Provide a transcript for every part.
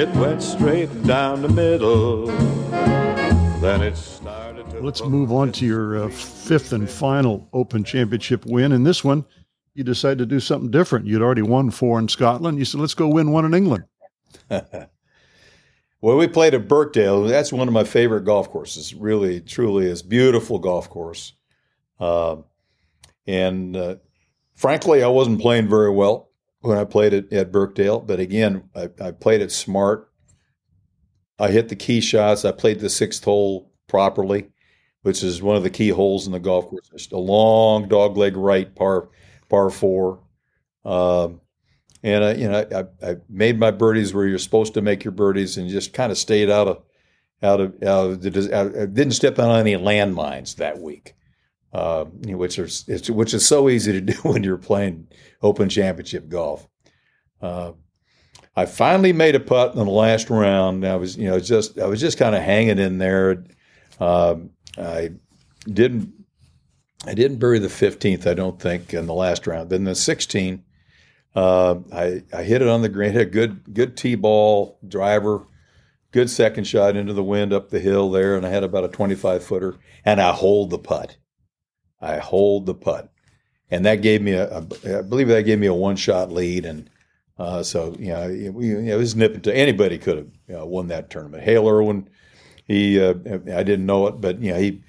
It went straight down the middle. Then it started to... Let's move on to your fifth and final Open Championship win. In this one, you decided to do something different. You'd already won four in Scotland. You said, let's go win one in England. Well, we played at Birkdale. That's one of my favorite golf courses. Really, truly is beautiful golf course. And frankly, I wasn't playing very well when I played at Birkdale. But again, I played it smart. I hit the key shots. I played the sixth hole properly, which is one of the key holes in the golf course. Just a long dogleg right par four. And I made my birdies where you're supposed to make your birdies, and just kind of stayed out of didn't step on any landmines that week, which is so easy to do when you're playing Open Championship golf. I finally made a putt in the last round. I was just kind of hanging in there. I didn't bury the 15th, I don't think, in the last round. Then the 16th. I hit it on the green, hit a good tee ball driver, good second shot into the wind up the hill there, and I had about a 25-footer, and I holed the putt. And that gave me a one-shot lead, and so it was nip and tuck. Anybody could have won that tournament. Hale Irwin, he I didn't know it, but he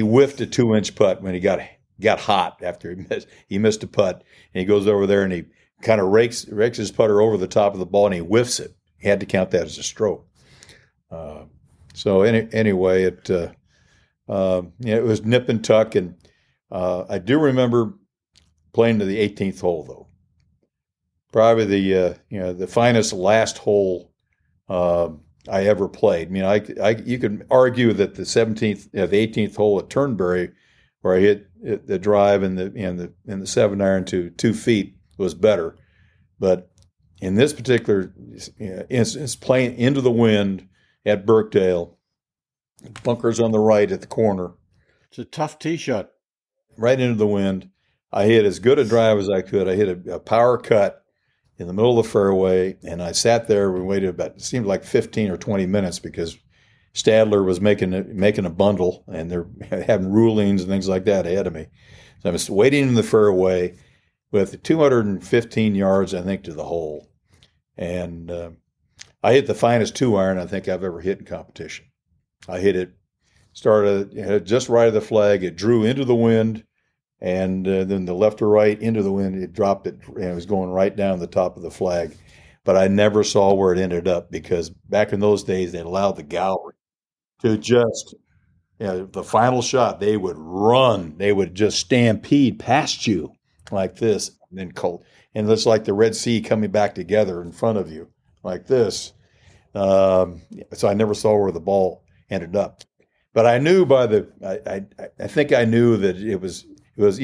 whiffed a 2-inch putt when he got hot after he missed a putt, and he goes over there and he kind of rakes his putter over the top of the ball, and he whiffs it. He had to count that as a stroke. So anyway, it was nip and tuck, and I do remember playing to the 18th hole though. Probably the finest last hole I ever played. I you could argue that the 18th hole at Turnberry, where I hit the drive and the 7-iron to 2 feet, was better, but in this particular instance, playing into the wind at Birkdale, bunkers on the right at the corner. It's a tough tee shot. Right into the wind, I hit as good a drive as I could. I hit a power cut in the middle of the fairway, and I sat there and waited about, it seemed like 15 or 20 minutes, because Stadler was making a bundle, and they're having rulings and things like that ahead of me. So I was waiting in the fairway with 215 yards, I think, to the hole. And I hit the finest 2-iron I think I've ever hit in competition. I hit it, started just right of the flag. It drew into the wind, and then the left or right into the wind, it dropped it, and it was going right down the top of the flag. But I never saw where it ended up, because back in those days, they allowed the gallery to just, the final shot, they would run. They would just stampede past you like this, and then cold. And it's like the Red Sea coming back together in front of you like this. So I never saw where the ball ended up. But I knew by I think I knew that it was, there's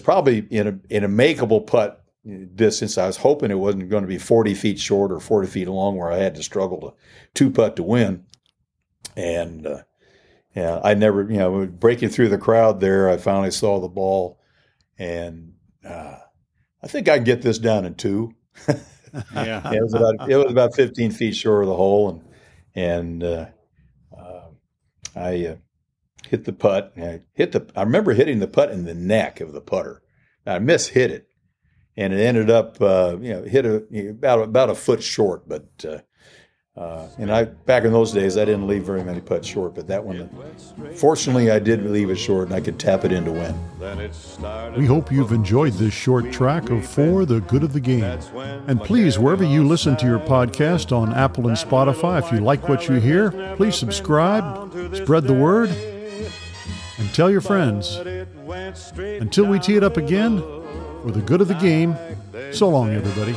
probably in a makeable putt distance. I was hoping it wasn't going to be 40 feet short or 40 feet long, where I had to struggle to two-putt to win. And I never, breaking through the crowd there, I finally saw the ball, and I think I can get this down in 2. Yeah. It was about 15 feet short of the hole, and I hit the putt. And I remember hitting the putt in the neck of the putter. I mishit it, and it ended up, hit about a foot short. But and I back in those days, I didn't leave very many putts short. But that one, fortunately, I did leave it short, and I could tap it in to win. We hope you've enjoyed this short track of For the Good of the Game. And please, wherever you listen to your podcast, on Apple and Spotify, if you like what you hear, please subscribe, spread the word, and tell your friends. Until we tee it up again, for the good of the game, so long, everybody.